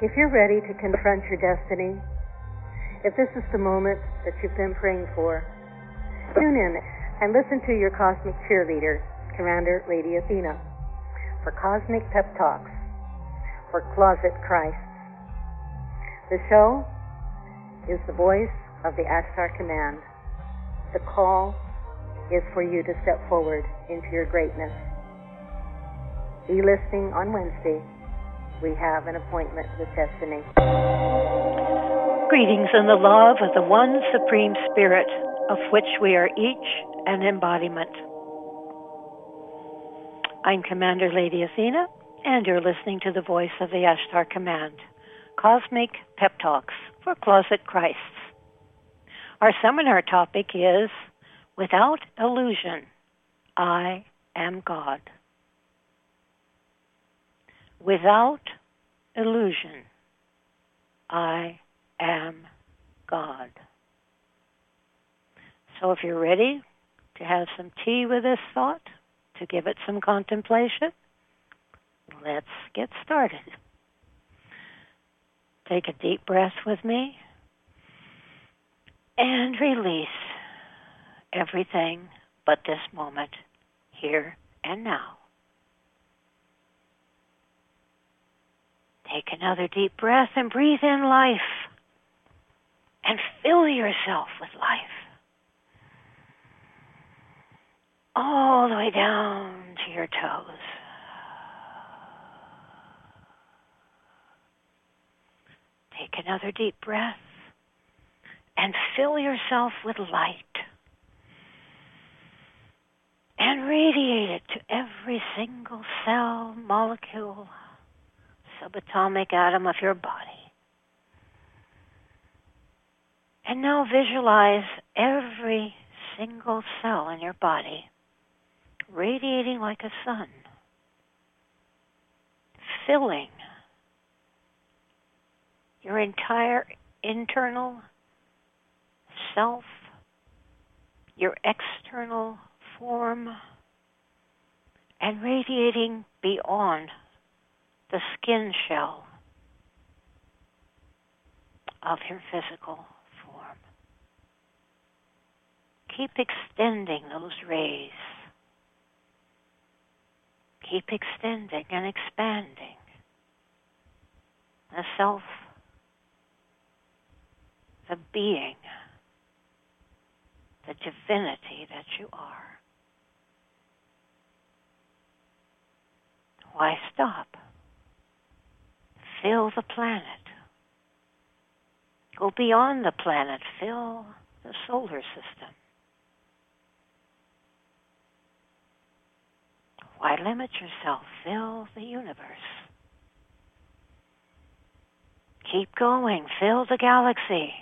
If you're ready to confront your destiny, if this is the moment that you've been praying for, tune in and listen to your cosmic cheerleader, Commander Lady Athena, for Cosmic Pep Talks for Closet Christs. The show is the voice of the Ashtar Command. The call is for you to step forward into your greatness. Be listening on Wednesday. We have an appointment with destiny. Greetings in the love of the one Supreme Spirit, of which we are each an embodiment. I'm Commander Lady Athena, and you're listening to the voice of the Ashtar Command, Cosmic Pep Talks for Closet Christs. Our seminar topic is, Without Illusion, I Am God. Without illusion, I am God. So if you're ready to have some tea with this thought, to give it some contemplation, let's get started. Take a deep breath with me and release everything but this moment, here and now. Take another deep breath and breathe in life and fill yourself with life. All the way down to your toes. Take another deep breath and fill yourself with light and radiate it to every single cell, molecule, subatomic atom of your body. And now visualize every single cell in your body radiating like a sun, filling your entire internal self, your external form, and radiating beyond the skin shell of your physical form. Keep extending those rays. Keep extending and expanding the self, the being, the divinity that you are. Why stop? Fill the planet. Go beyond the planet. Fill the solar system. Why limit yourself? Fill the universe. Keep going. Fill the galaxy.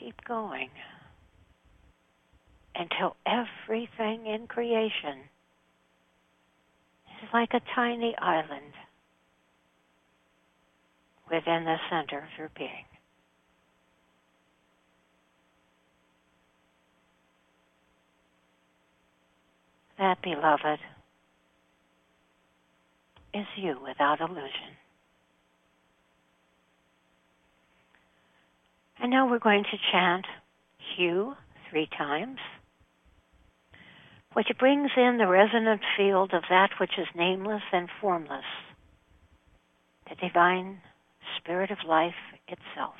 Keep going until everything in creation is like a tiny island within the center of your being. That, beloved, is you without illusion. And now we're going to chant Hue 3 times, which brings in the resonant field of that which is nameless and formless, the divine spirit of life itself.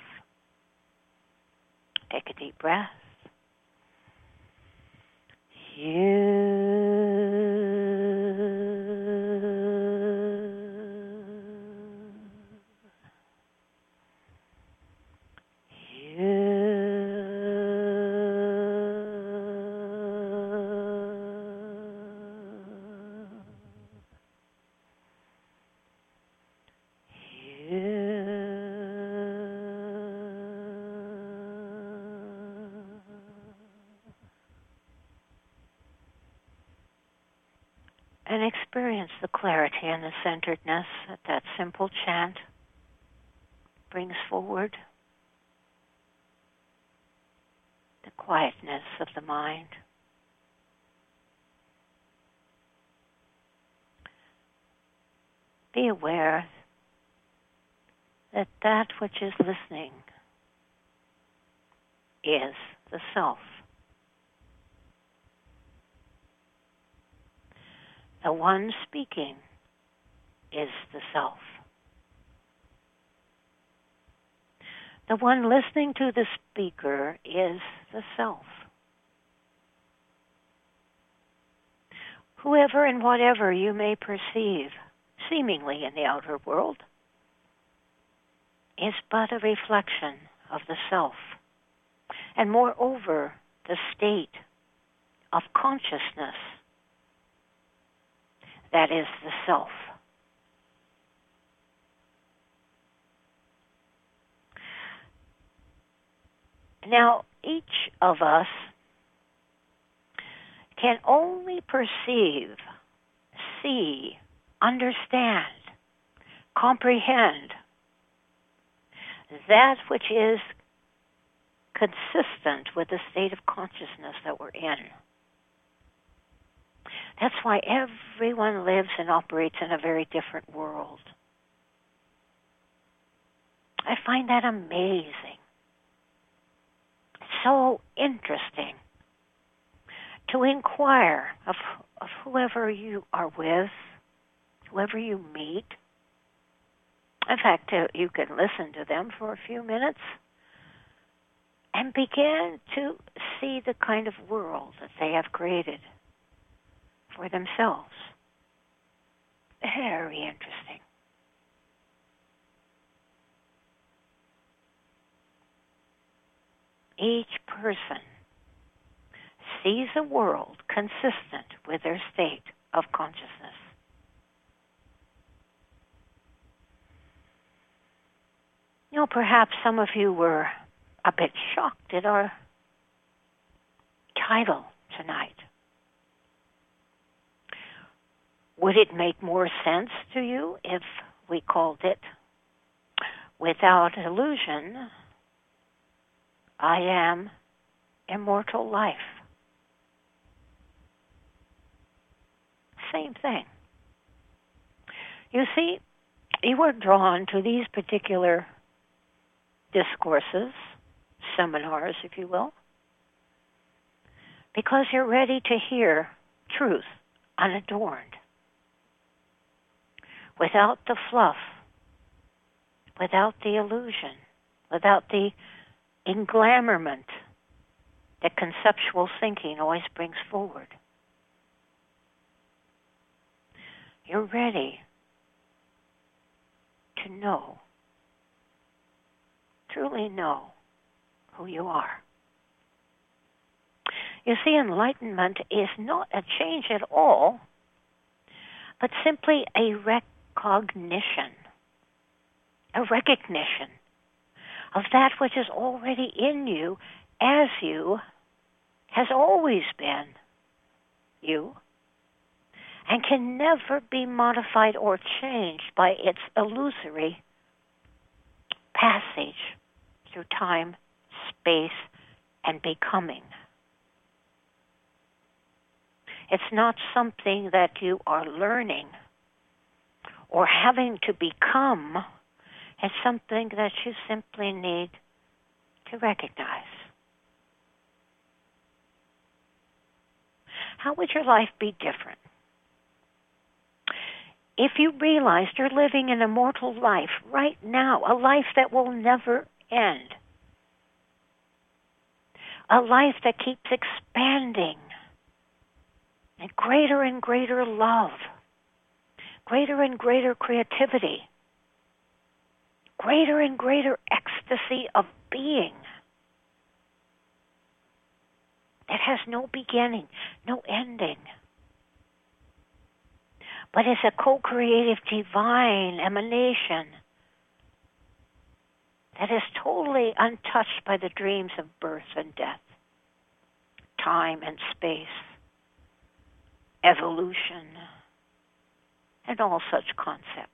Take a deep breath. And experience the clarity and the centeredness that that simple chant brings forward. The quietness of the mind. be aware that that which is listening is the self. The one speaking is the self. The one listening to the speaker is the self. Whoever and whatever you may perceive, seemingly in the outer world, is but a reflection of the self. And moreover, the state of consciousness that is the self. Now, each of us can only perceive, see, understand, comprehend that which is consistent with the state of consciousness that we're in. That's why everyone lives and operates in a very different world. I find that amazing. So interesting to inquire of whoever you are with, whoever you meet. In fact, you can listen to them for a few minutes and begin to see the kind of world that they have created for themselves. Very interesting. Each person sees a world consistent with their state of consciousness. You know, perhaps some of you were a bit shocked at our title tonight. Would it make more sense to you if we called it Without Illusion, I Am Immortal Life? Same thing. You see, you were drawn to these particular discourses, seminars, if you will, because you're ready to hear truth unadorned, without the fluff, without the illusion, without the englamorment that conceptual thinking always brings forward. You're ready to know, truly know who you are. You see, enlightenment is not a change at all, but simply a recognition, of that which is already in you as you has always been you and can never be modified or changed by its illusory passage through time, space, and becoming. It's not something that you are learning or having to become. It's something that you simply need to recognize. How would your life be different if you realized you're living an immortal life right now, a life that will never end, a life that keeps expanding in greater and greater love, greater and greater creativity, greater and greater ecstasy of being that has no beginning, no ending, but is a co-creative divine emanation that is totally untouched by the dreams of birth and death, time and space, evolution, and all such concepts.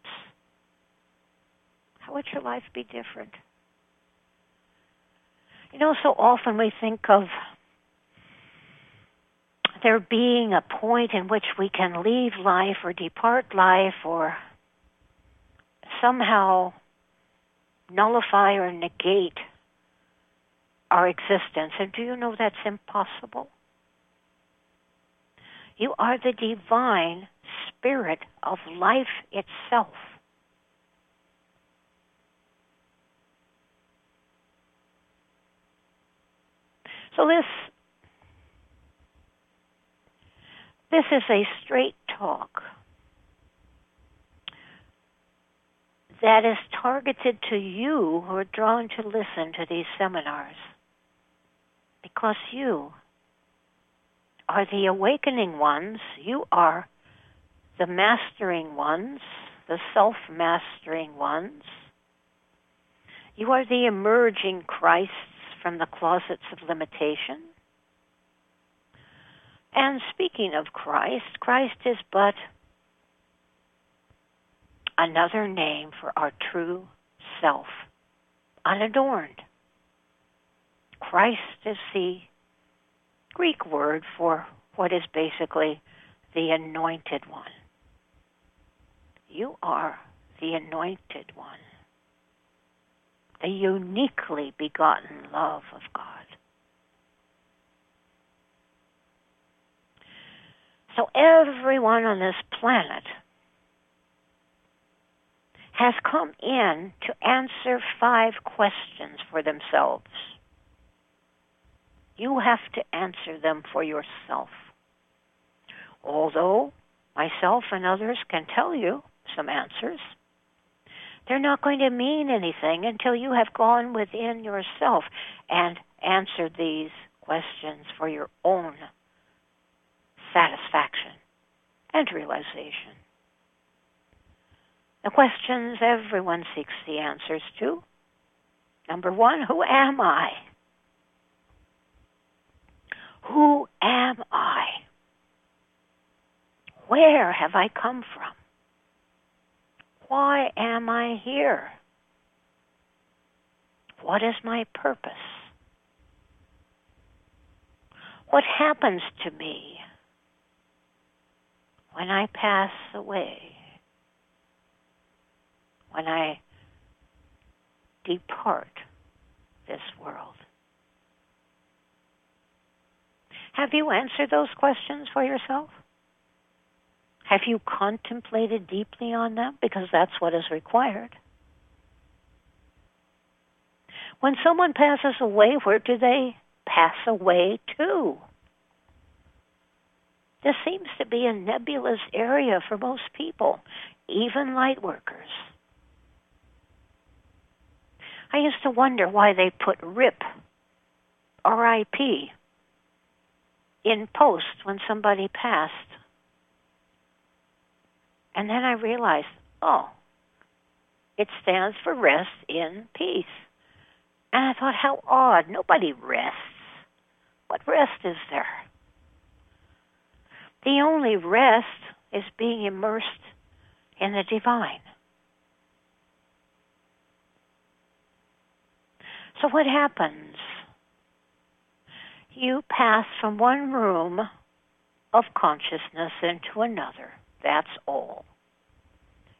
How would your life be different? You know, so often we think of there being a point in which we can leave life or depart life or somehow nullify or negate our existence. And do you know that's impossible? You are the divine spirit of life itself. So this is a straight talk that is targeted to you who are drawn to listen to these seminars, because you are the awakening ones, you are the mastering ones, the self-mastering ones. You are the emerging Christs from the closets of limitation. And speaking of Christ, Christ is but another name for our true self, unadorned. Christ is the Greek word for what is basically the anointed one. You are the anointed one, the uniquely begotten love of God. So everyone on this planet has come in to answer 5 questions for themselves. You have to answer them for yourself. Although myself and others can tell you some answers, they're not going to mean anything until you have gone within yourself and answered these questions for your own satisfaction and realization. The questions everyone seeks the answers to. Number 1, who am I? Who am I? Where have I come from? Why am I here? What is my purpose? What happens to me when I pass away? When I depart this world? Have you answered those questions for yourself? Have you contemplated deeply on them? Because that's what is required. When someone passes away, where do they pass away to? This seems to be a nebulous area for most people, even light workers. I used to wonder why they put RIP, R-I-P, in post when somebody passed. And then I realized, oh, it stands for rest in peace. And I thought, how odd. Nobody rests. What rest is there? The only rest is being immersed in the divine. So what happens? You pass from one room of consciousness into another. That's all.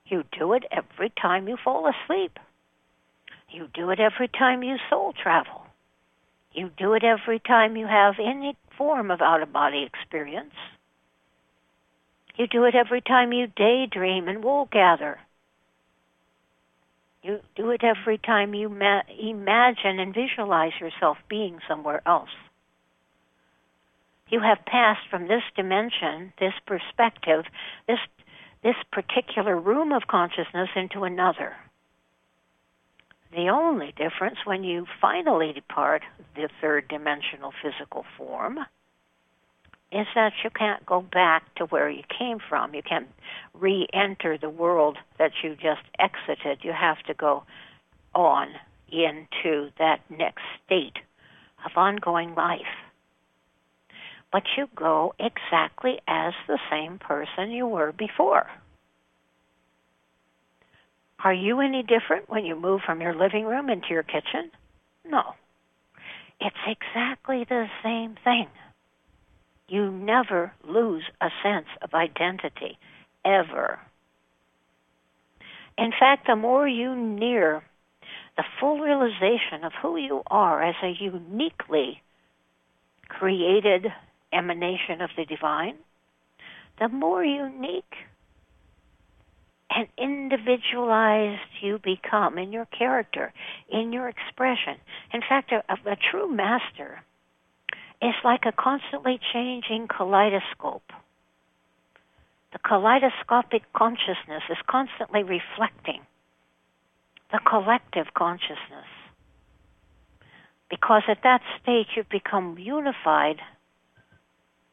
You do it every time you fall asleep. You do it every time you soul travel. You do it every time you have any form of out-of-body experience. You do it every time you daydream and wool gather. You do it every time you imagine and visualize yourself being somewhere else. You have passed from this dimension, this perspective, this particular room of consciousness into another. The only difference when you finally depart the third-dimensional physical form is that you can't go back to where you came from. You can't re-enter the world that you just exited. You have to go on into that next state of ongoing life. But you go exactly as the same person you were before. Are you any different when you move from your living room into your kitchen? No. It's exactly the same thing. You never lose a sense of identity, ever. In fact, the more you near the full realization of who you are as a uniquely created emanation of the divine, the more unique and individualized you become in your character, in your expression. In fact, a true master is like a constantly changing kaleidoscope. The kaleidoscopic consciousness is constantly reflecting the collective consciousness, because at that stage you become unified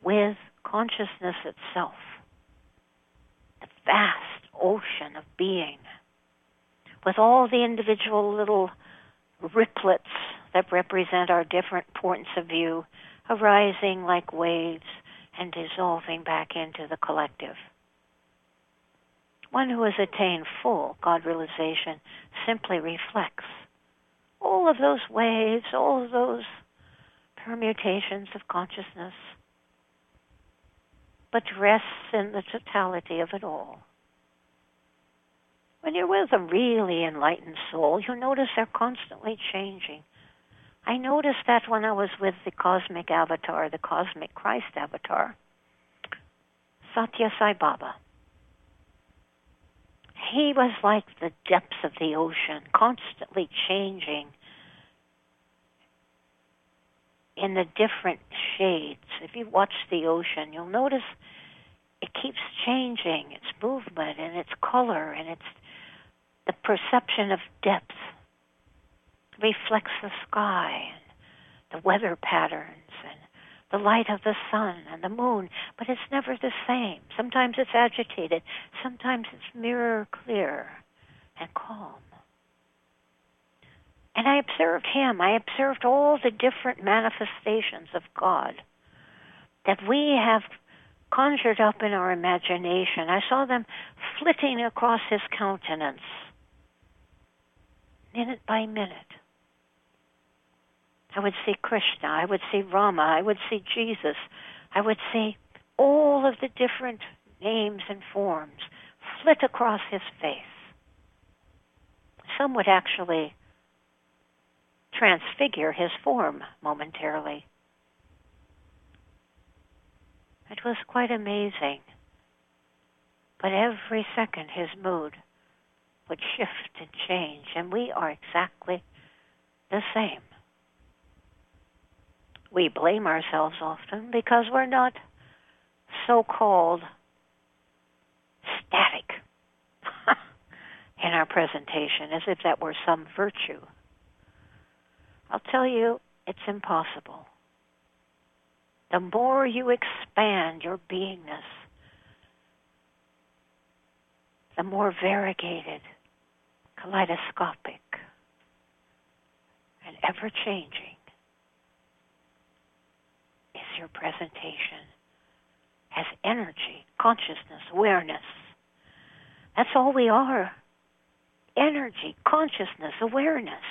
with consciousness itself, the vast ocean of being, with all the individual little ripplets that represent our different points of view arising like waves and dissolving back into the collective. One who has attained full God realization simply reflects all of those waves, all of those permutations of consciousness, but rests in the totality of it all. When you're with a really enlightened soul, you notice they're constantly changing. I noticed that when I was with the Cosmic Avatar, the Cosmic Christ Avatar, Satya Sai Baba. He was like the depths of the ocean, constantly changing in the different shades. If you watch the ocean, you'll notice it keeps changing, its movement and its color and its the perception of depth. It reflects the sky and the weather patterns and the light of the sun and the moon, but it's never the same. Sometimes it's agitated, sometimes it's mirror clear and calm. And I observed him. I observed all the different manifestations of God that we have conjured up in our imagination. I saw them flitting across his countenance, minute by minute. I would see Krishna. I would see Rama. I would see Jesus. I would see all of the different names and forms flit across his face. Some would actually transfigure his form momentarily. It was quite amazing. But every second his mood would shift and change, and we are exactly the same. We blame ourselves often because we're not so-called static in our presentation, as if that were some virtue. I'll tell you, it's impossible. The more you expand your beingness, the more variegated, kaleidoscopic, and ever-changing is your presentation as energy, consciousness, awareness. That's all we are. Energy, consciousness, awareness.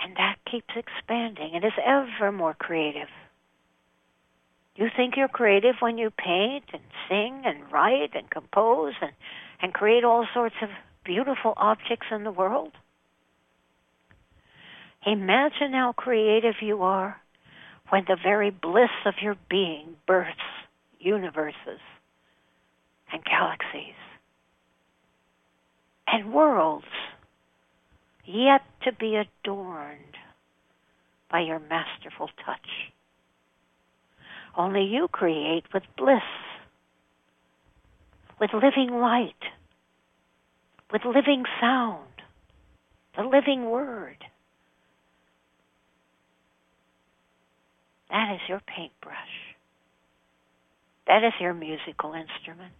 And that keeps expanding. It is ever more creative. You think you're creative when you paint and sing and write and compose and create all sorts of beautiful objects in the world? Imagine how creative you are when the very bliss of your being births universes and galaxies and worlds yet to be adorned by your masterful touch. Only you create with bliss, with living light, with living sound, the living word. That is your paintbrush. That is your musical instrument.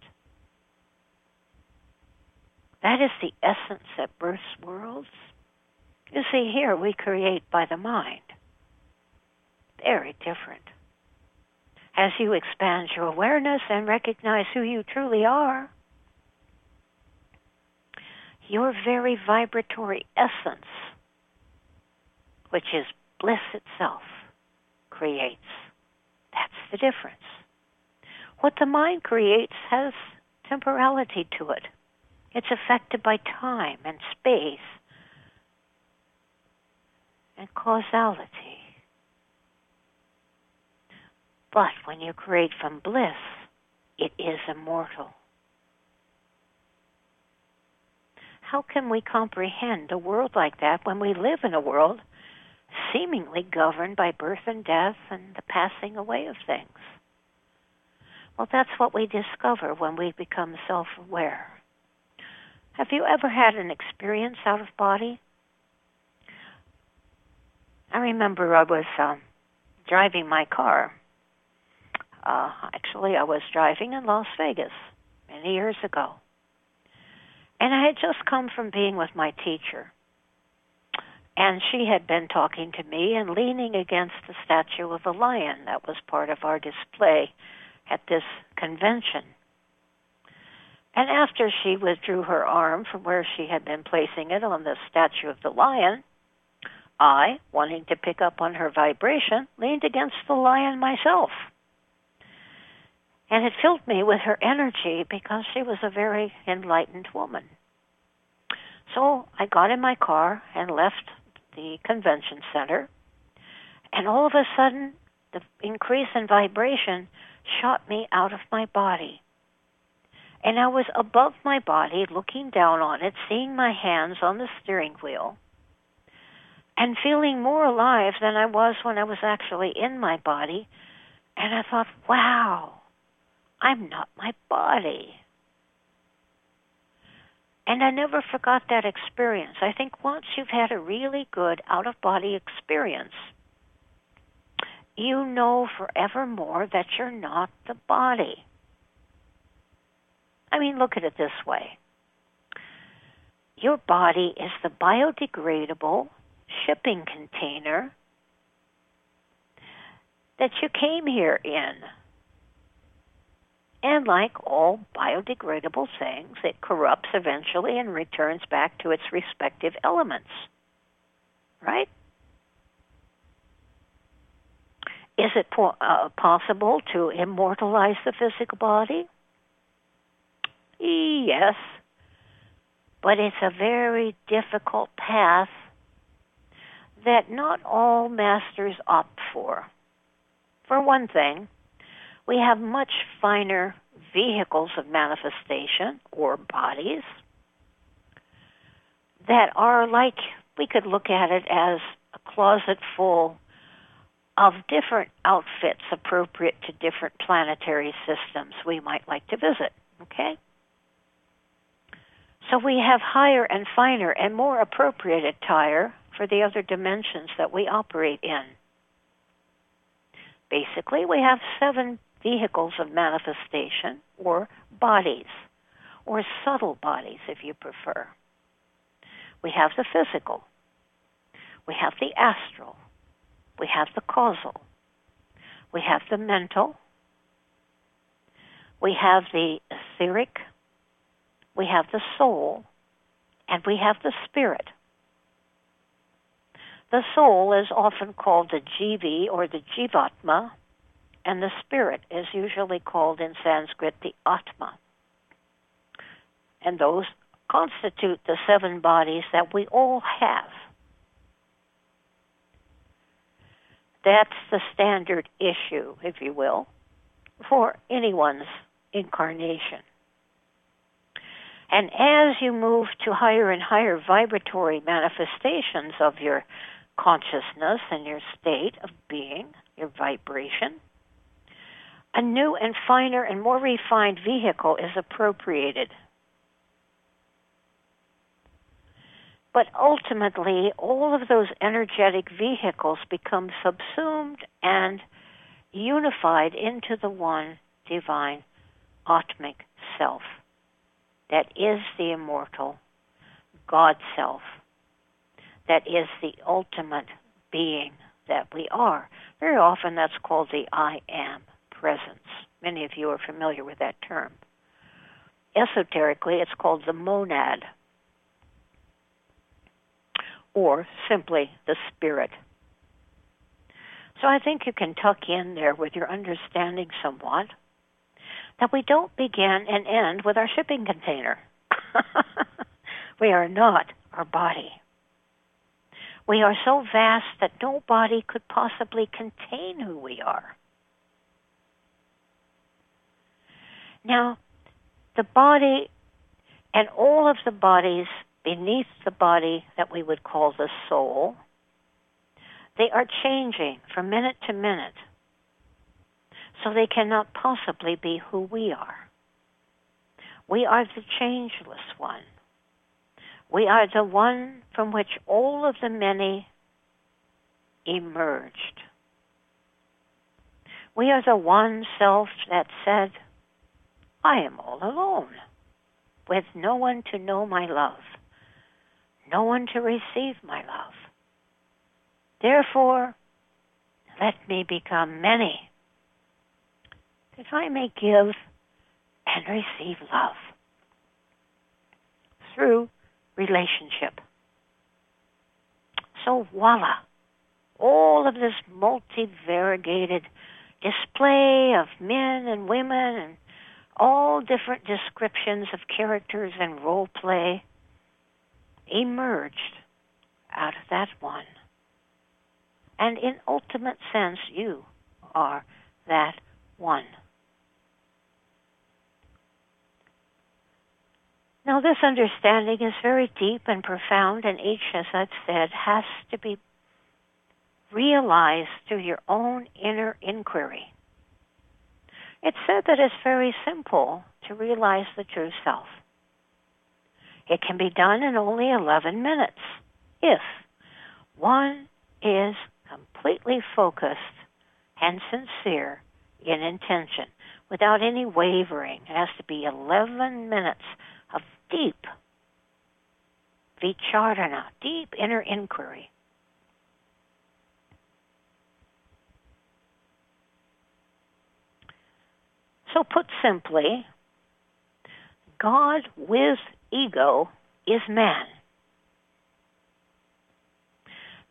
That is the essence that births worlds. You see, here we create by the mind. Very different. As you expand your awareness and recognize who you truly are, your very vibratory essence, which is bliss itself, creates. That's the difference. What the mind creates has temporality to it. It's affected by time and space and causality. But when you create from bliss, it is immortal. How can we comprehend a world like that when we live in a world seemingly governed by birth and death and the passing away of things? Well, that's what we discover when we become self-aware. Have you ever had an experience out of body? I remember I was driving my car. Actually, I was driving in Las Vegas many years ago. And I had just come from being with my teacher. And she had been talking to me and leaning against the statue of a lion that was part of our display at this convention. And after she withdrew her arm from where she had been placing it on the statue of the lion, I, wanting to pick up on her vibration, leaned against the lion myself. And it filled me with her energy because she was a very enlightened woman. So I got in my car and left the convention center, and all of a sudden, the increase in vibration shot me out of my body. And I was above my body, looking down on it, seeing my hands on the steering wheel, and feeling more alive than I was when I was actually in my body. And I thought, wow, I'm not my body. And I never forgot that experience. I think once you've had a really good out-of-body experience, you know forevermore that you're not the body. I mean, look at it this way. Your body is the biodegradable shipping container that you came here in. And like all biodegradable things, it corrupts eventually and returns back to its respective elements. Right? Is it possible to immortalize the physical body? Yes. But it's a very difficult path that not all masters opt for. For one thing, we have much finer vehicles of manifestation, or bodies, that are like, we could look at it as a closet full of different outfits appropriate to different planetary systems we might like to visit, okay? So we have higher and finer and more appropriate attire for the other dimensions that we operate in. Basically, we have 7 vehicles of manifestation, or bodies, or subtle bodies, if you prefer. We have the physical. We have the astral. We have the causal. We have the mental. We have the etheric. We have the soul. And we have the spirit. The soul is often called the jivi or the jivatma, and the spirit is usually called in Sanskrit the atma. And those constitute the 7 bodies that we all have. That's the standard issue, if you will, for anyone's incarnation. And as you move to higher and higher vibratory manifestations of your consciousness and your state of being, your vibration, a new and finer and more refined vehicle is appropriated. But ultimately, all of those energetic vehicles become subsumed and unified into the one divine Atmic Self that is the immortal God Self, that is the ultimate being that we are. Very often that's called the I Am presence. Many of you are familiar with that term. Esoterically, it's called the monad, or simply the spirit. So I think you can tuck in there with your understanding somewhat that we don't begin and end with our shipping container. We are not our body. We are so vast that no body could possibly contain who we are. Now, the body and all of the bodies beneath the body that we would call the soul, they are changing from minute to minute, so they cannot possibly be who we are. We are the changeless one. We are the one from which all of the many emerged. We are the one self that said, I am all alone, with no one to know my love, no one to receive my love. Therefore, let me become many, that I may give and receive love through relationship. So voila, all of this multi-variegated display of men and women and all different descriptions of characters and role play emerged out of that one. And in ultimate sense, you are that one. Now, this understanding is very deep and profound, and each, as I've said, has to be realized through your own inner inquiry. It's said that it's very simple to realize the true self. It can be done in only 11 minutes if one is completely focused and sincere in intention, without any wavering. It has to be 11 minutes of deep vicharana, deep inner inquiry. So put simply, God with ego is man.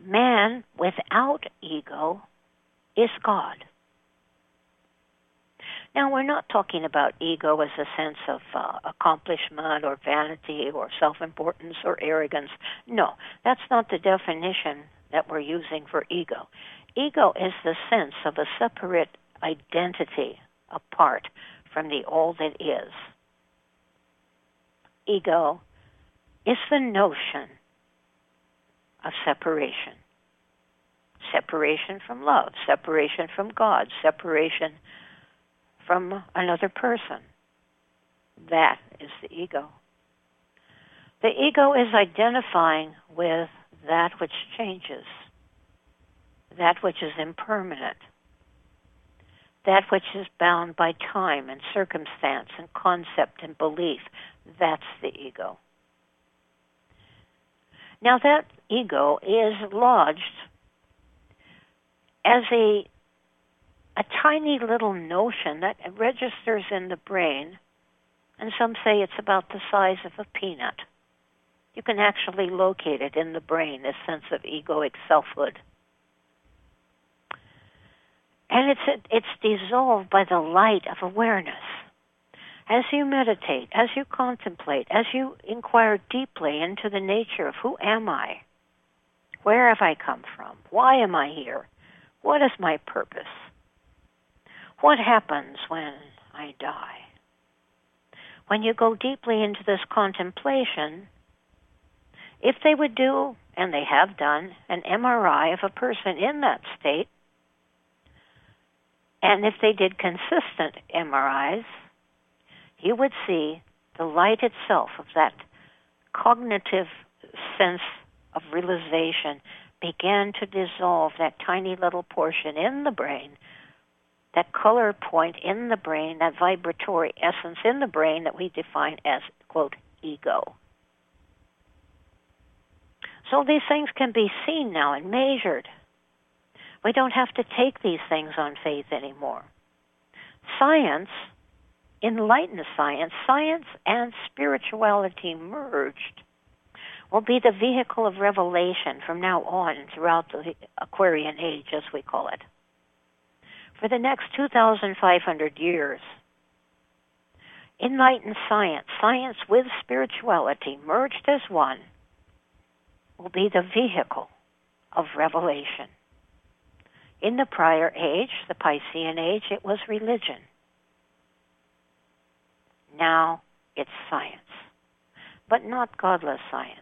Man without ego is God. Now, we're not talking about ego as a sense of accomplishment or vanity or self-importance or arrogance. No, that's not the definition that we're using for ego. Ego is the sense of a separate identity apart from the all that is. Ego is the notion of separation. Separation from love, separation from God, separation from another person. That is the ego. The ego is identifying with that which changes, that which is impermanent, that which is bound by time and circumstance and concept and belief. That's the ego. Now, that ego is lodged as a tiny little notion that registers in the brain, and some say it's about the size of a peanut. You can actually locate it in the brain, this sense of egoic selfhood. And it's dissolved by the light of awareness. As you meditate, as you contemplate, as you inquire deeply into the nature of who am I, where have I come from, why am I here, what is my purpose, what happens when I die? When you go deeply into this contemplation, if they would do, and they have done, an MRI of a person in that state, and if they did consistent MRIs, you would see the light itself of that cognitive sense of realization began to dissolve that tiny little portion in the brain, that color point in the brain, that vibratory essence in the brain that we define as, quote, ego. So these things can be seen now and measured. We don't have to take these things on faith anymore. Science, enlightened science, science and spirituality merged, will be the vehicle of revelation from now on throughout the Aquarian Age, as we call it. For the next 2,500 years, Enlightened science, science with spirituality, merged as one, will be the vehicle of revelation. In the prior age, the Piscean Age, it was religion. Now it's science, but not godless science,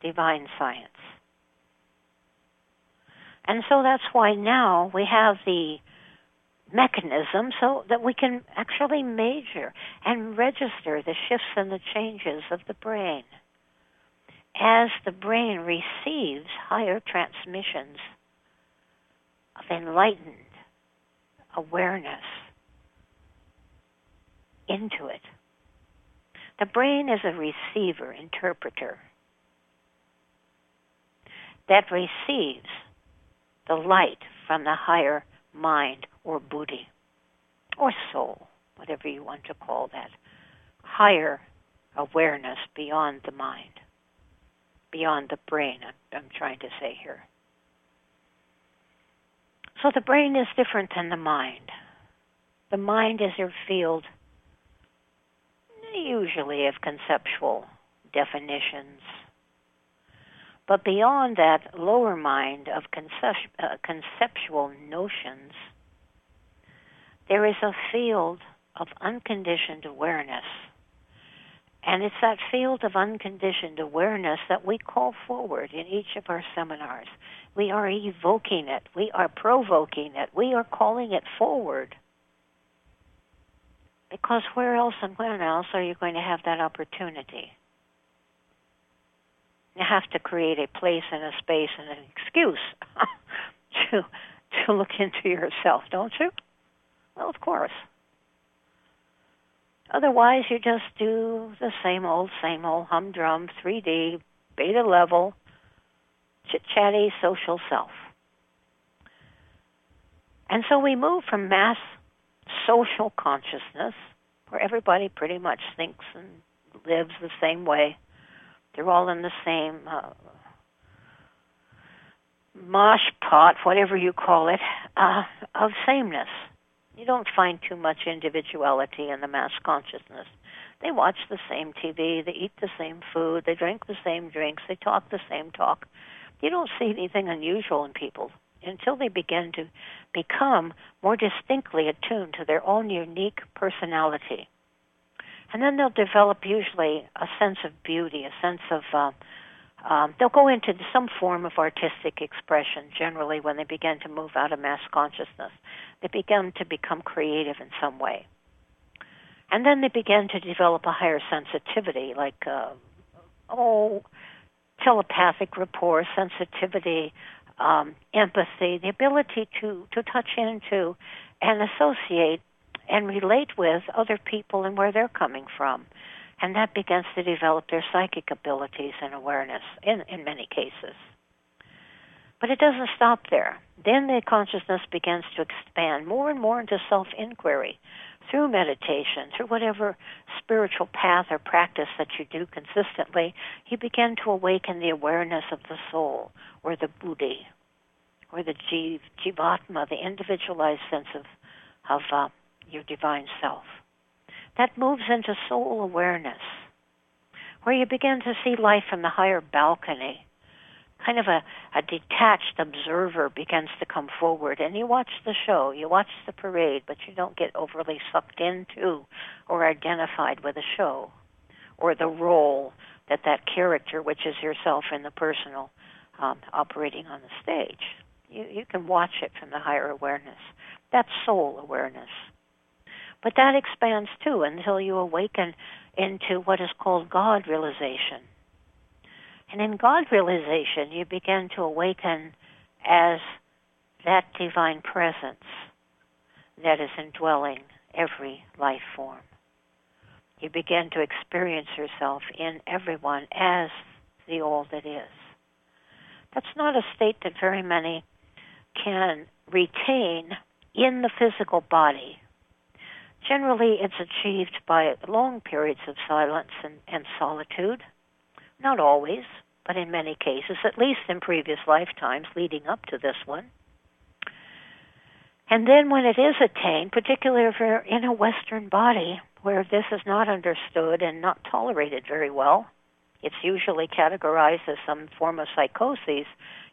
divine science. And so that's why now we have the mechanism so that we can actually measure and register the shifts and the changes of the brain as the brain receives higher transmissions of enlightened awareness into it. The brain is a receiver, interpreter, that receives the light from the higher mind or Buddhi or soul, whatever you want to call that, higher awareness beyond the mind, beyond the brain, I'm trying to say here. So the brain is different than the mind. The mind is your field, usually of conceptual definitions. But beyond that lower mind of conceptual notions, there is a field of unconditioned awareness. And it's that field of unconditioned awareness that we call forward in each of our seminars. We are evoking it. We are provoking it. We are calling it forward. Because where else and when else are you going to have that opportunity? You have to create a place and a space and an excuse to look into yourself, don't you? Well, of course. Otherwise, you just do the same old humdrum, 3D, beta level, chit-chatty social self. And so we move from mass social consciousness, where everybody pretty much thinks and lives the same way. They're all in the same mosh pot, whatever you call it, of sameness. You don't find too much individuality in the mass consciousness. They watch the same TV, they eat the same food, they drink the same drinks, they talk the same talk. You don't see anything unusual in people until they begin to become more distinctly attuned to their own unique personality. And then they'll develop usually a sense of beauty, a sense of, they'll go into some form of artistic expression generally when they begin to move out of mass consciousness. They begin to become creative in some way. And then they begin to develop a higher sensitivity, like, telepathic rapport, sensitivity, empathy, the ability to touch into and associate and relate with other people and where they're coming from. And that begins to develop their psychic abilities and awareness in many cases. But it doesn't stop there. Then the consciousness begins to expand more and more into self-inquiry through meditation, through whatever spiritual path or practice that you do consistently. You begin to awaken the awareness of the soul or the Buddhi or the Jivatma, the individualized sense of your divine self. That moves into soul awareness, where you begin to see life from the higher balcony. Kind of a detached observer begins to come forward, and you watch the show, you watch the parade, but you don't get overly sucked into or identified with the show or the role that that character, which is yourself in the personal, operating on the stage. You can watch it from the higher awareness. That's soul awareness. But that expands, too, until you awaken into what is called God realization. And in God realization, you begin to awaken as that divine presence that is indwelling every life form. You begin to experience yourself in everyone as the all that is. That's not a state that very many can retain in the physical body. Generally, it's achieved by long periods of silence and solitude. Not always, but in many cases, at least in previous lifetimes leading up to this one. And then when it is attained, particularly if you're in a Western body, where this is not understood and not tolerated very well. It's usually categorized as some form of psychosis.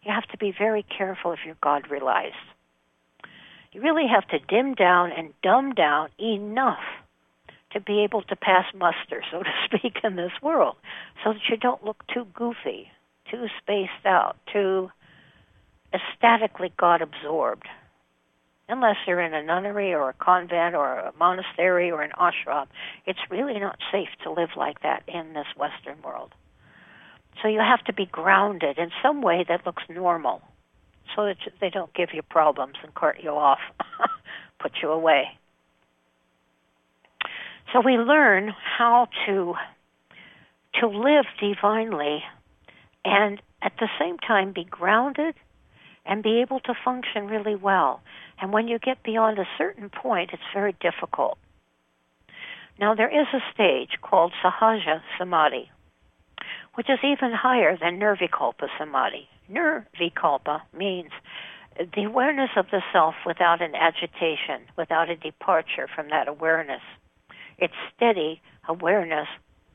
You have to be very careful if you're God-realized. You really have to dim down and dumb down enough to be able to pass muster, so to speak, in this world, so that you don't look too goofy, too spaced out, too ecstatically God-absorbed, unless you're in a nunnery or a convent or a monastery or an ashram. It's really not safe to live like that in this Western world. So you have to be grounded in some way that looks normal, so that they don't give you problems and cart you off, put you away. So we learn how to live divinely and at the same time be grounded and be able to function really well. And when you get beyond a certain point, it's very difficult. Now, there is a stage called Sahaja Samadhi, which is even higher than Nirvikalpa Samadhi. Nirvikalpa means the awareness of the self without an agitation, without a departure from that awareness. It's steady awareness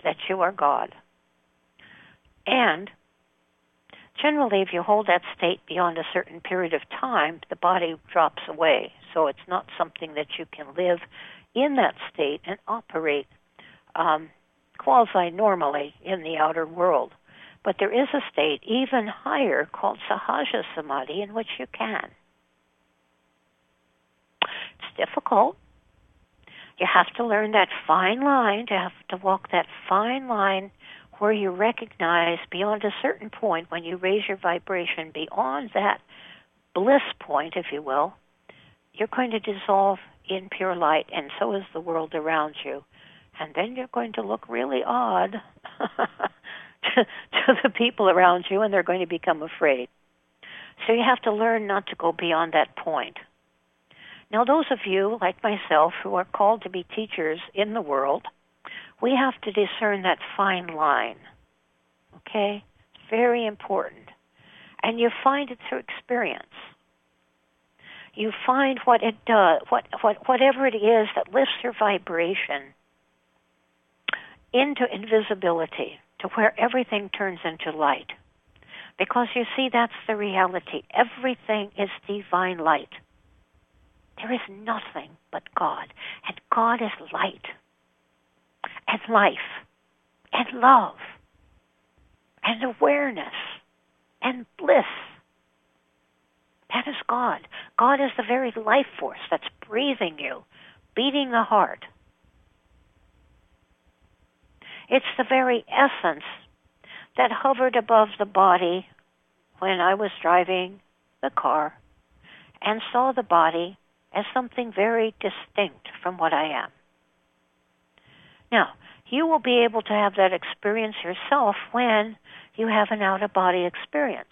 that you are God. And generally, if you hold that state beyond a certain period of time, the body drops away. So it's not something that you can live in that state and operate quasi-normally in the outer world. But there is a state even higher called Sahaja Samadhi in which you can. It's difficult. You have to learn that fine line, to have to walk that fine line where you recognize beyond a certain point, when you raise your vibration beyond that bliss point, if you will, you're going to dissolve in pure light, and so is the world around you. And then you're going to look really odd to the people around you, and they're going to become afraid. So you have to learn not to go beyond that point. Now, those of you, like myself, who are called to be teachers in the world, we have to discern that fine line, okay? It's very important. And you find it through experience. You find what it does, whatever it is that lifts your vibration into invisibility, to where everything turns into light. Because you see, that's the reality. Everything is divine light. There is nothing but God, and God is light, and life, and love, and awareness, and bliss. That is God. God is the very life force that's breathing you, beating the heart. It's the very essence that hovered above the body when I was driving the car and saw the body as something very distinct from what I am. Now, you will be able to have that experience yourself when you have an out-of-body experience.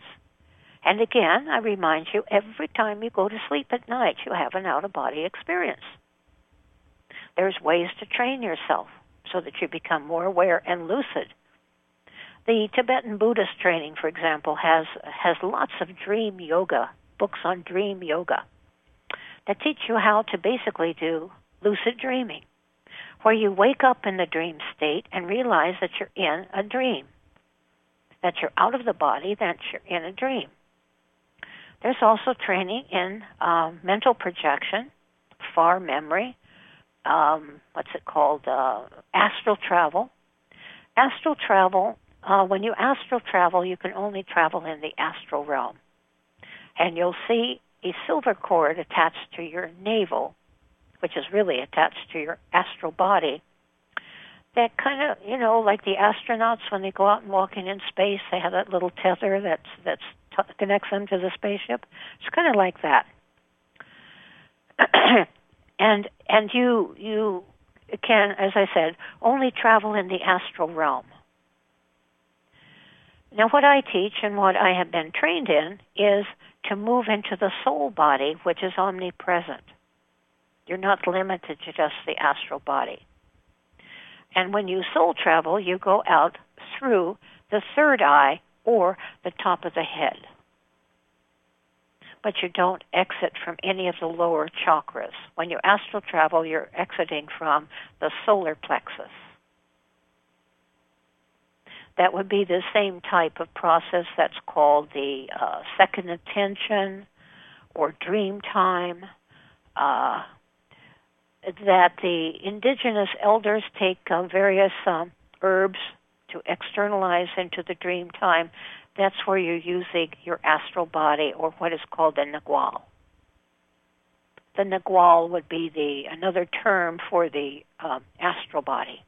And again, I remind you, every time you go to sleep at night, you have an out-of-body experience. There's ways to train yourself so that you become more aware and lucid. The Tibetan Buddhist training, for example, has lots of dream yoga, books on dream yoga, that teach you how to basically do lucid dreaming, where you wake up in the dream state and realize that you're in a dream, that you're out of the body, that you're in a dream. There's also training in mental projection, far memory, astral travel. Astral travel, when you astral travel, you can only travel in the astral realm. And you'll see a silver cord attached to your navel, which is really attached to your astral body, that kind of, like the astronauts when they go out and walking in space, they have that little tether that connects them to the spaceship. It's kind of like that. And you can, as I said, only travel in the astral realm. Now, what I teach and what I have been trained in is to move into the soul body, which is omnipresent. You're not limited to just the astral body. And when you soul travel, you go out through the third eye or the top of the head. but you don't exit from any of the lower chakras. When you astral travel, you're exiting from the solar plexus. That would be the same type of process that's called the second attention or dream time that the indigenous elders take various herbs to externalize into the dream time. That's where you're using your astral body, or what is called the nagual. The nagual would be another term for the astral body.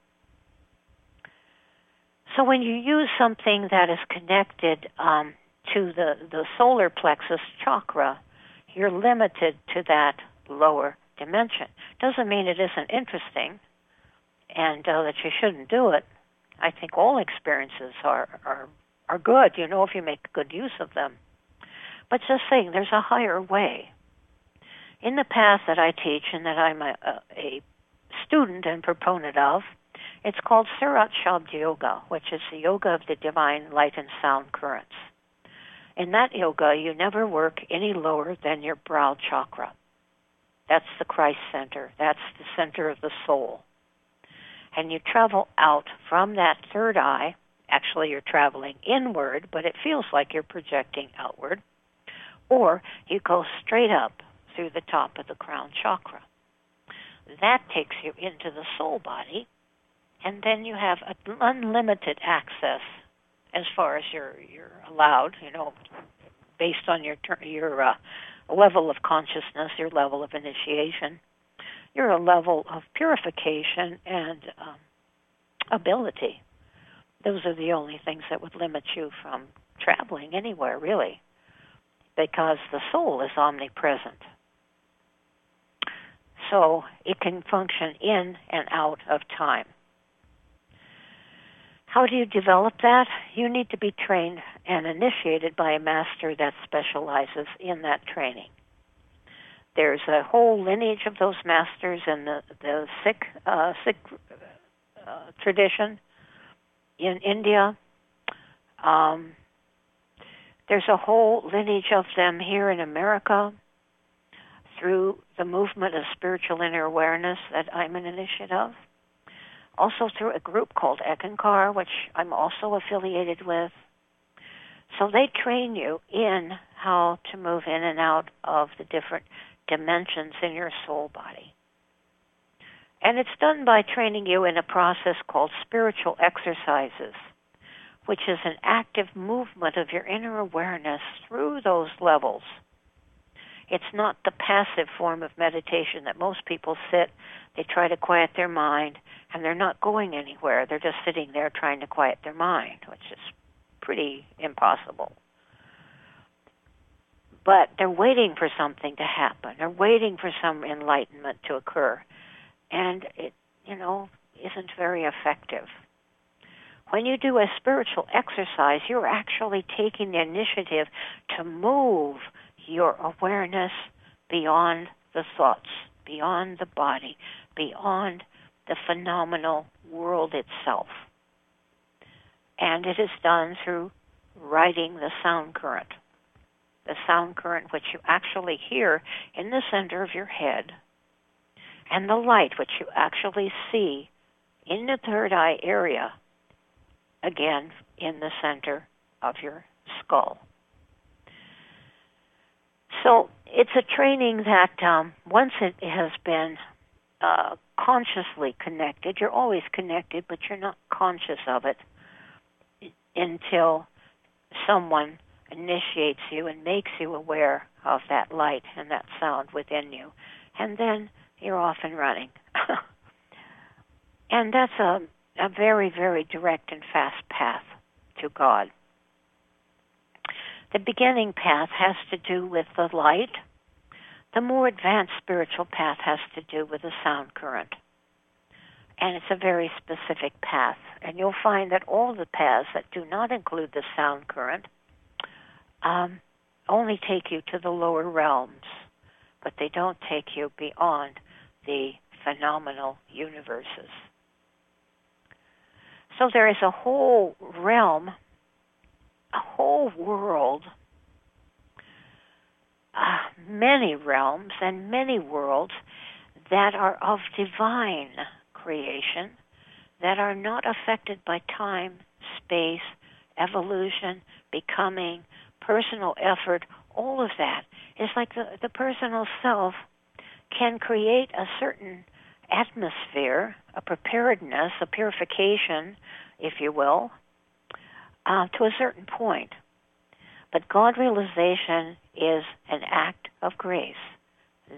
So when you use something that is connected to the solar plexus chakra, you're limited to that lower dimension. Doesn't mean it isn't interesting and that you shouldn't do it. I think all experiences are good, you know, if you make good use of them. But just saying, there's a higher way. In the path that I teach and that I'm a student and proponent of, it's called Surat Shabd Yoga, which is the yoga of the divine light and sound currents. In that yoga, you never work any lower than your brow chakra. That's the Christ center. That's the center of the soul. And you travel out from that third eye. Actually, you're traveling inward, but it feels like you're projecting outward. Or you go straight up through the top of the crown chakra. That takes you into the soul body, and then you have unlimited access as far as you're allowed, you know, based on your level of consciousness, your level of initiation, your level of purification and ability. Those are the only things that would limit you from traveling anywhere, really, because the soul is omnipresent. So it can function in and out of time. How do you develop that? You need to be trained and initiated by a master that specializes in that training. There's a whole lineage of those masters in the Sikh tradition in India. There's a whole lineage of them here in America through the movement of spiritual inner awareness that I'm an initiate of. Also through a group called Eckankar, which I'm also affiliated with. So they train you in how to move in and out of the different dimensions in your soul body. And it's done by training you in a process called spiritual exercises, which is an active movement of your inner awareness through those levels. It's not the passive form of meditation that most people sit, they try to quiet their mind, and they're not going anywhere. They're just sitting there trying to quiet their mind, which is pretty impossible. But they're waiting for something to happen. They're waiting for some enlightenment to occur. And it, you know, isn't very effective. When you do a spiritual exercise, you're actually taking the initiative to move your awareness beyond the thoughts, beyond the body, beyond the phenomenal world itself. And it is done through riding the sound current. The sound current which you actually hear in the center of your head, and the light which you actually see in the third eye area, again, in the center of your skull. So it's a training that once it has been consciously connected, you're always connected, but you're not conscious of it until someone initiates you and makes you aware of that light and that sound within you. And then you're off and running. And that's a very, very direct and fast path to God. The beginning path has to do with the light. The more advanced spiritual path has to do with the sound current. And it's a very specific path. And you'll find that all the paths that do not include the sound current only take you to the lower realms, but they don't take you beyond the phenomenal universes. So there is a whole realm, a whole world many realms and many worlds that are of divine creation, that are not affected by time, space, evolution, becoming, personal effort, all of that. It's like the personal self can create a certain atmosphere, a preparedness, a purification, if you will, to a certain point. But God realization is an act of grace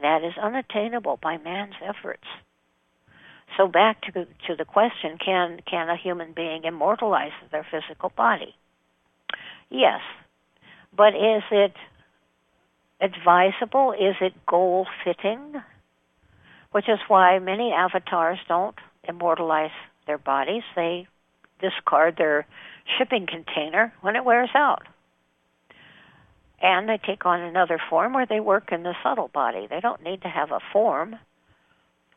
that is unattainable by man's efforts. So back to the question, can a human being immortalize their physical body? Yes. But is it advisable? Is it goal-fitting? Which is why many avatars don't immortalize their bodies. They discard their shipping container when it wears out. And they take on another form where they work in the subtle body. They don't need to have a form.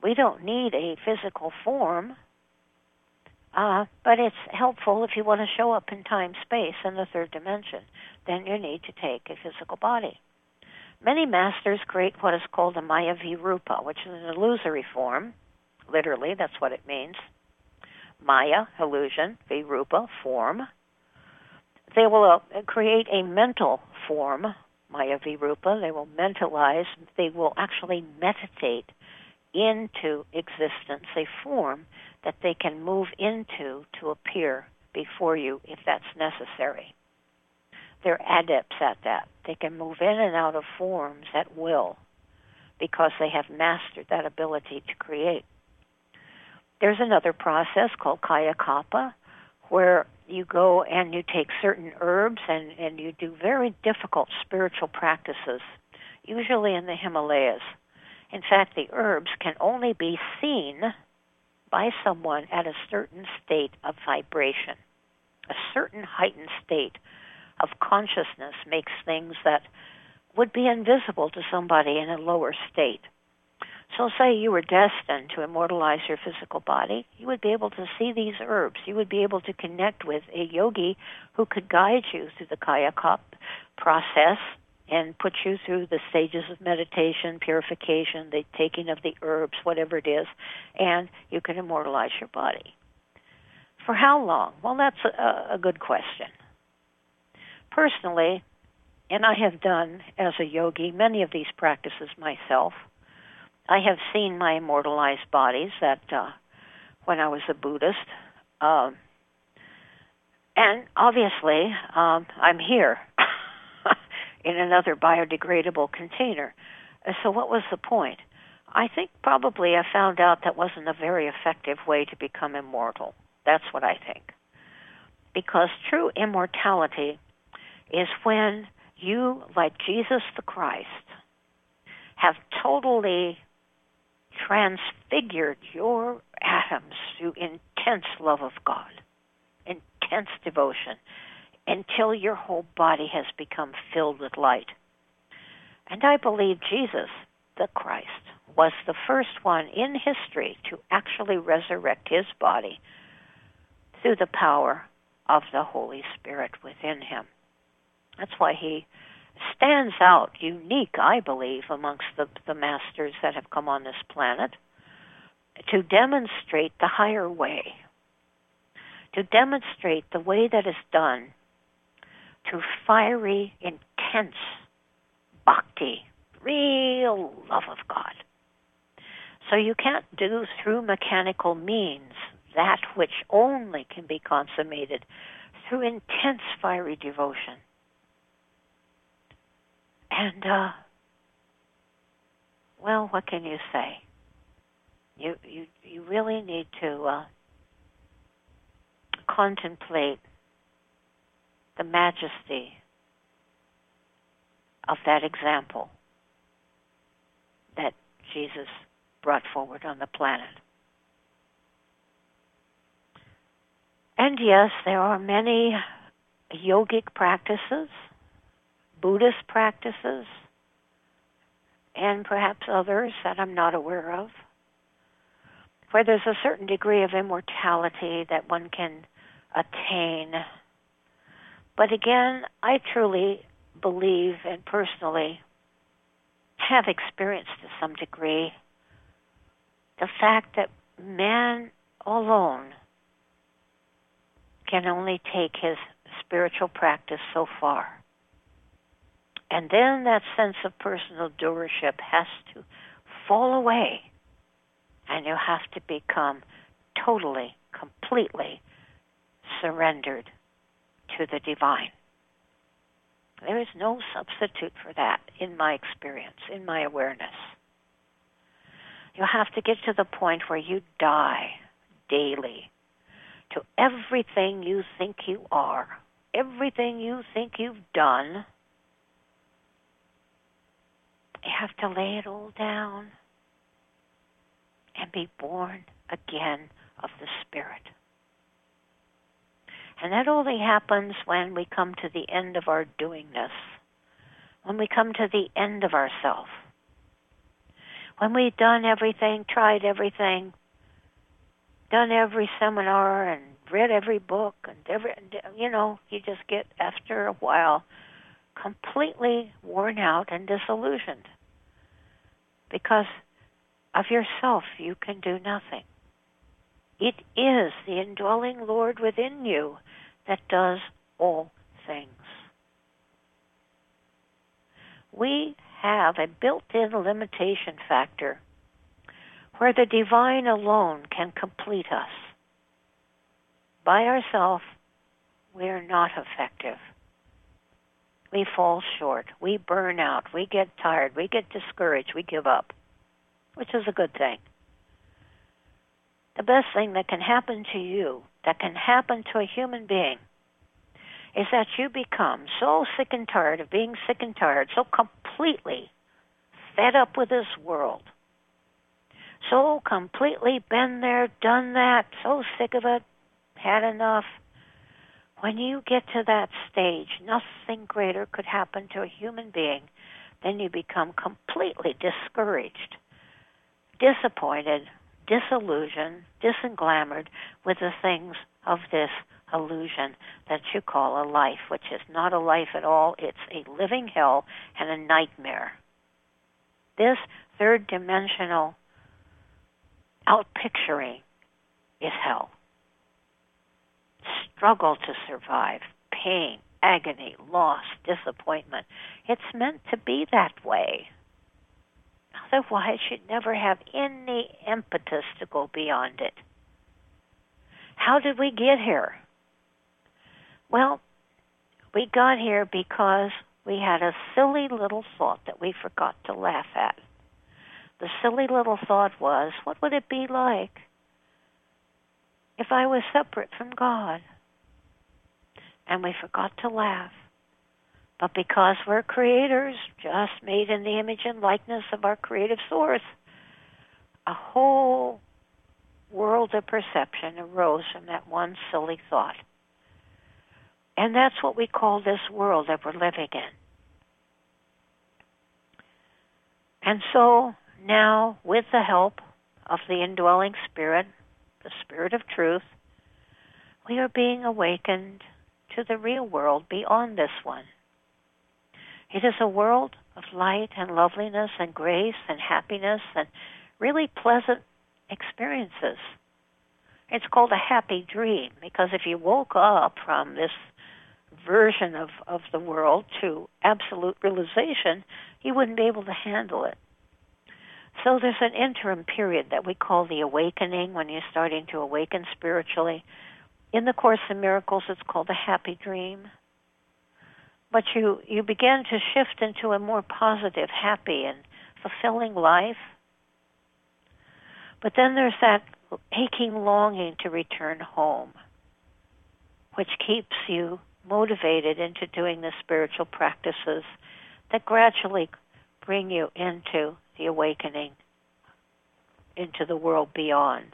We don't need a physical form, but it's helpful if you want to show up in time, space, and the third dimension. Then you need to take a physical body. Many masters create what is called a Maya Virupa, which is an illusory form. Literally, that's what it means. Maya, illusion, Virupa, form. They will create a mental form, Maya Virupa. They will mentalize. They will actually meditate into existence, a form that they can move into to appear before you if that's necessary. They're adepts at that. They can move in and out of forms at will because they have mastered that ability to create. There's another process called Kaya Kappa where you go and you take certain herbs and you do very difficult spiritual practices, usually in the Himalayas. In fact, the herbs can only be seen by someone at a certain state of vibration. A certain heightened state of consciousness makes things that would be invisible to somebody in a lower state. So say you were destined to immortalize your physical body, you would be able to see these herbs. You would be able to connect with a yogi who could guide you through the Kaya Kappa process and put you through the stages of meditation, purification, the taking of the herbs, whatever it is, and you can immortalize your body. For how long? Well, that's a good question. Personally, and I have done as a yogi many of these practices myself, I have seen my immortalized bodies that when I was a Buddhist. And obviously, I'm here. In another biodegradable container. So what was the point? I think probably I found out that wasn't a very effective way to become immortal. That's what I think. Because true immortality is when you, like Jesus the Christ, have totally transfigured your atoms through intense love of God, intense devotion, until your whole body has become filled with light. And I believe Jesus, the Christ, was the first one in history to actually resurrect his body through the power of the Holy Spirit within him. That's why he stands out unique, I believe, amongst the masters that have come on this planet to demonstrate the higher way, to demonstrate the way that is done through fiery, intense bhakti, real love of God. So you can't do through mechanical means that which only can be consummated through intense fiery devotion. And, well, what can you say? You really need to contemplate the majesty of that example that Jesus brought forward on the planet. And yes, there are many yogic practices, Buddhist practices, and perhaps others that I'm not aware of, where there's a certain degree of immortality that one can attain. But again, I truly believe and personally have experienced to some degree the fact that man alone can only take his spiritual practice so far. And then that sense of personal doership has to fall away, and you have to become totally, completely surrendered to the divine. There is no substitute for that in my experience, in my awareness. You have to get to the point where you die daily to everything you think you are, everything you think you've done. You have to lay it all down and be born again of the Spirit. And that only happens when we come to the end of our doingness, when we come to the end of ourselves, when we've done everything, tried everything, done every seminar and read every book, and you just get, after a while, completely worn out and disillusioned. Because of yourself, you can do nothing. It is the indwelling Lord within you that does all things. We have a built-in limitation factor where the divine alone can complete us. By ourselves, we are not effective. We fall short. We burn out. We get tired. We get discouraged. We give up, which is a good thing. The best thing that can happen to you, that can happen to a human being, is that you become so sick and tired of being sick and tired, so completely fed up with this world, so completely been there, done that, so sick of it, had enough. When you get to that stage, nothing greater could happen to a human being than you become completely discouraged, disappointed, disillusioned, disenglamored with the things of this illusion that you call a life, which is not a life at all. It's a living hell and a nightmare. This third-dimensional outpicturing is hell. Struggle to survive, pain, agony, loss, disappointment. It's meant to be that way. Otherwise, you'd never have any impetus to go beyond it. How did we get here? Well, we got here because we had a silly little thought that we forgot to laugh at. The silly little thought was, what would it be like if I was separate from God? And we forgot to laugh. But because we're creators, just made in the image and likeness of our creative source, a whole world of perception arose from that one silly thought. And that's what we call this world that we're living in. And so now, with the help of the indwelling Spirit, the Spirit of Truth, we are being awakened to the real world beyond this one. It is a world of light and loveliness and grace and happiness and really pleasant experiences. It's called a happy dream, because if you woke up from this version of the world to absolute realization, you wouldn't be able to handle it. So there's an interim period that we call the awakening, when you're starting to awaken spiritually. In the Course in Miracles, it's called the happy dream. But you begin to shift into a more positive, happy, and fulfilling life. But then there's that aching longing to return home, which keeps you motivated into doing the spiritual practices that gradually bring you into the awakening, into the world beyond.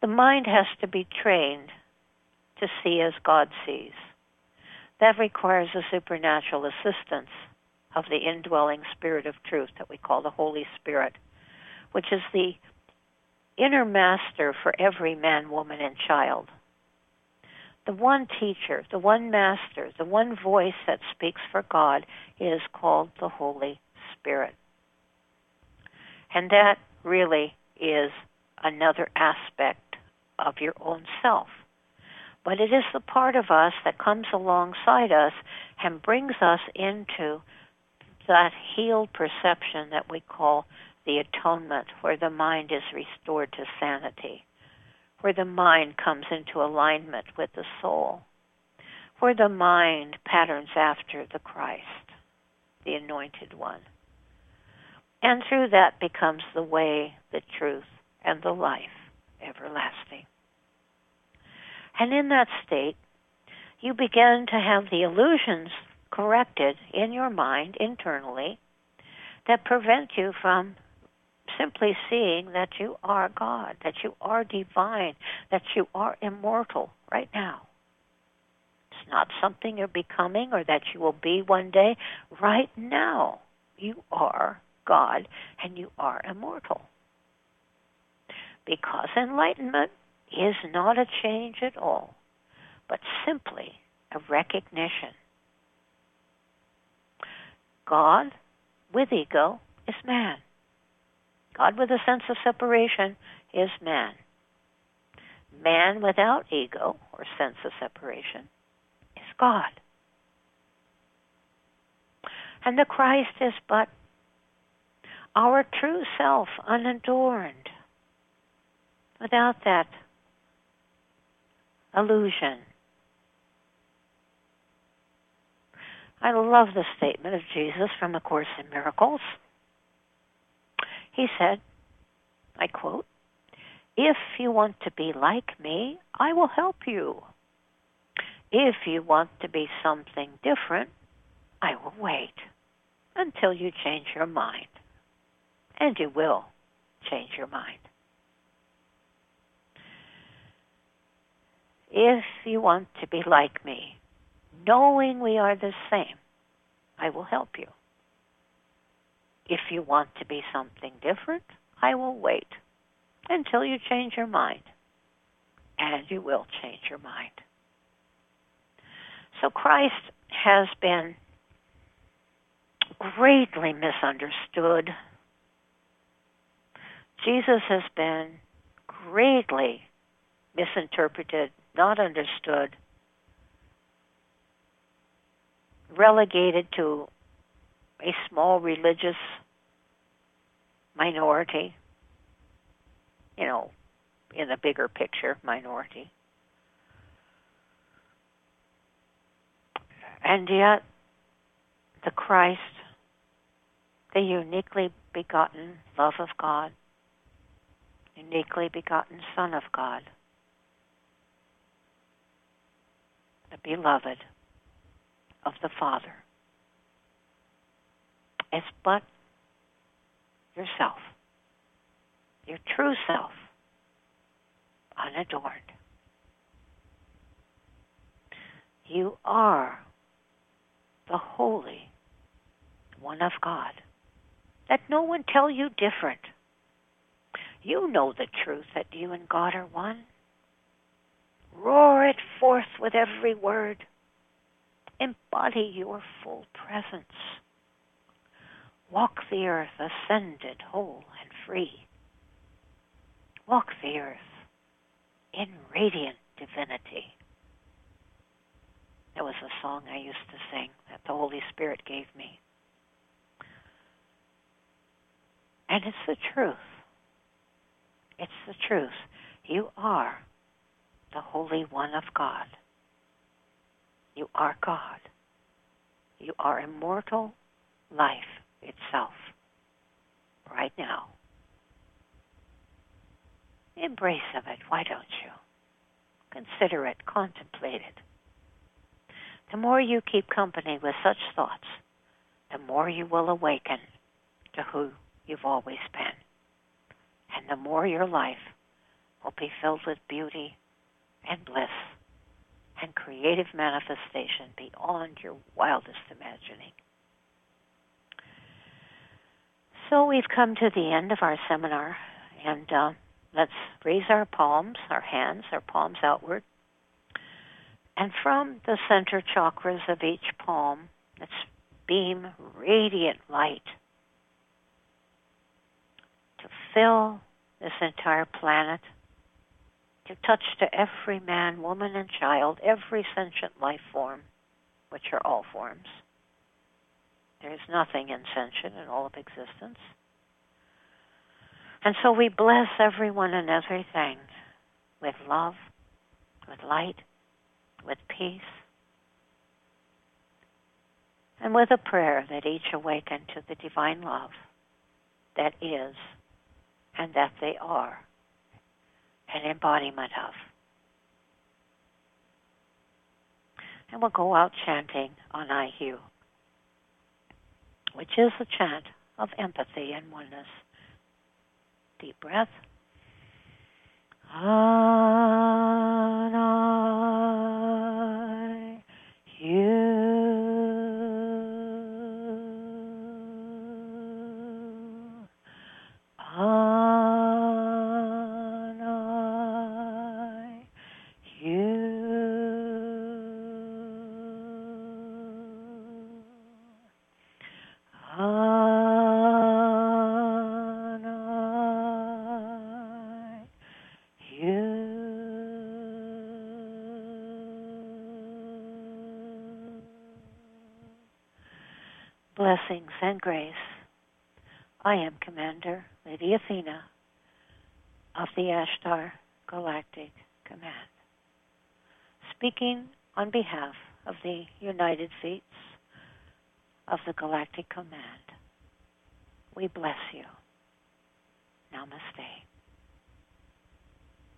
The mind has to be trained to see as God sees. That requires the supernatural assistance of the indwelling Spirit of Truth that we call the Holy Spirit, which is the inner master for every man, woman, and child. The one teacher, the one master, the one voice that speaks for God is called the Holy Spirit. And that really is another aspect of your own self. But it is the part of us that comes alongside us and brings us into that healed perception that we call the atonement, where the mind is restored to sanity, where the mind comes into alignment with the soul, where the mind patterns after the Christ, the Anointed One. And through that becomes the way, the truth, and the life everlasting. And in that state, you begin to have the illusions corrected in your mind internally that prevent you from simply seeing that you are God, that you are divine, that you are immortal right now. It's not something you're becoming or that you will be one day. Right now, you are God and you are immortal. Because enlightenment is not a change at all, but simply a recognition. God with ego is man. God with a sense of separation is man. Man without ego or sense of separation is God. And the Christ is but our true self, unadorned, without that illusion. I love the statement of Jesus from A Course in Miracles. He said, I quote, "If you want to be like me, I will help you. If you want to be something different, I will wait until you change your mind." And you will change your mind. If you want to be like me, knowing we are the same, I will help you. If you want to be something different, I will wait until you change your mind. And you will change your mind. So Christ has been greatly misunderstood. Jesus has been greatly misinterpreted, not understood, relegated to a small religious minority, in the bigger picture, minority. And yet, the Christ, the uniquely begotten love of God, uniquely begotten Son of God, the beloved of the Father, is but yourself, your true self, unadorned. You are the Holy One of God. Let no one tell you different. You know the truth that you and God are one. Roar it forth with every word. Embody your full presence. Walk the earth ascended, whole, and free. Walk the earth in radiant divinity. That was a song I used to sing that the Holy Spirit gave me. And it's the truth. It's the truth. You are the Holy One of God. You are God. You are immortal life itself. Right now. Embrace of it. Why don't you? Consider it. Contemplate it. The more you keep company with such thoughts, the more you will awaken to who you've always been. And the more your life will be filled with beauty and bliss and creative manifestation beyond your wildest imagining. So we've come to the end of our seminar, and let's raise our palms, our hands, our palms outward, And from the center chakras of each palm, let's beam radiant light to fill this entire planet, to touch to every man, woman, and child, every sentient life form, which are all forms. There is nothing insentient in all of existence. And so we bless everyone and everything with love, with light, with peace, and with a prayer that each awaken to the divine love that is and that they are an embodiment of. And we'll go out chanting Anai Hu, which is a chant of empathy and oneness. Deep breath. Anai Hu. Anai Hu. Blessings and grace. I am Commander Lady Athena of the Ashtar Galactic Command, speaking on behalf of the United Fates of the Galactic Command. We bless you. Namaste.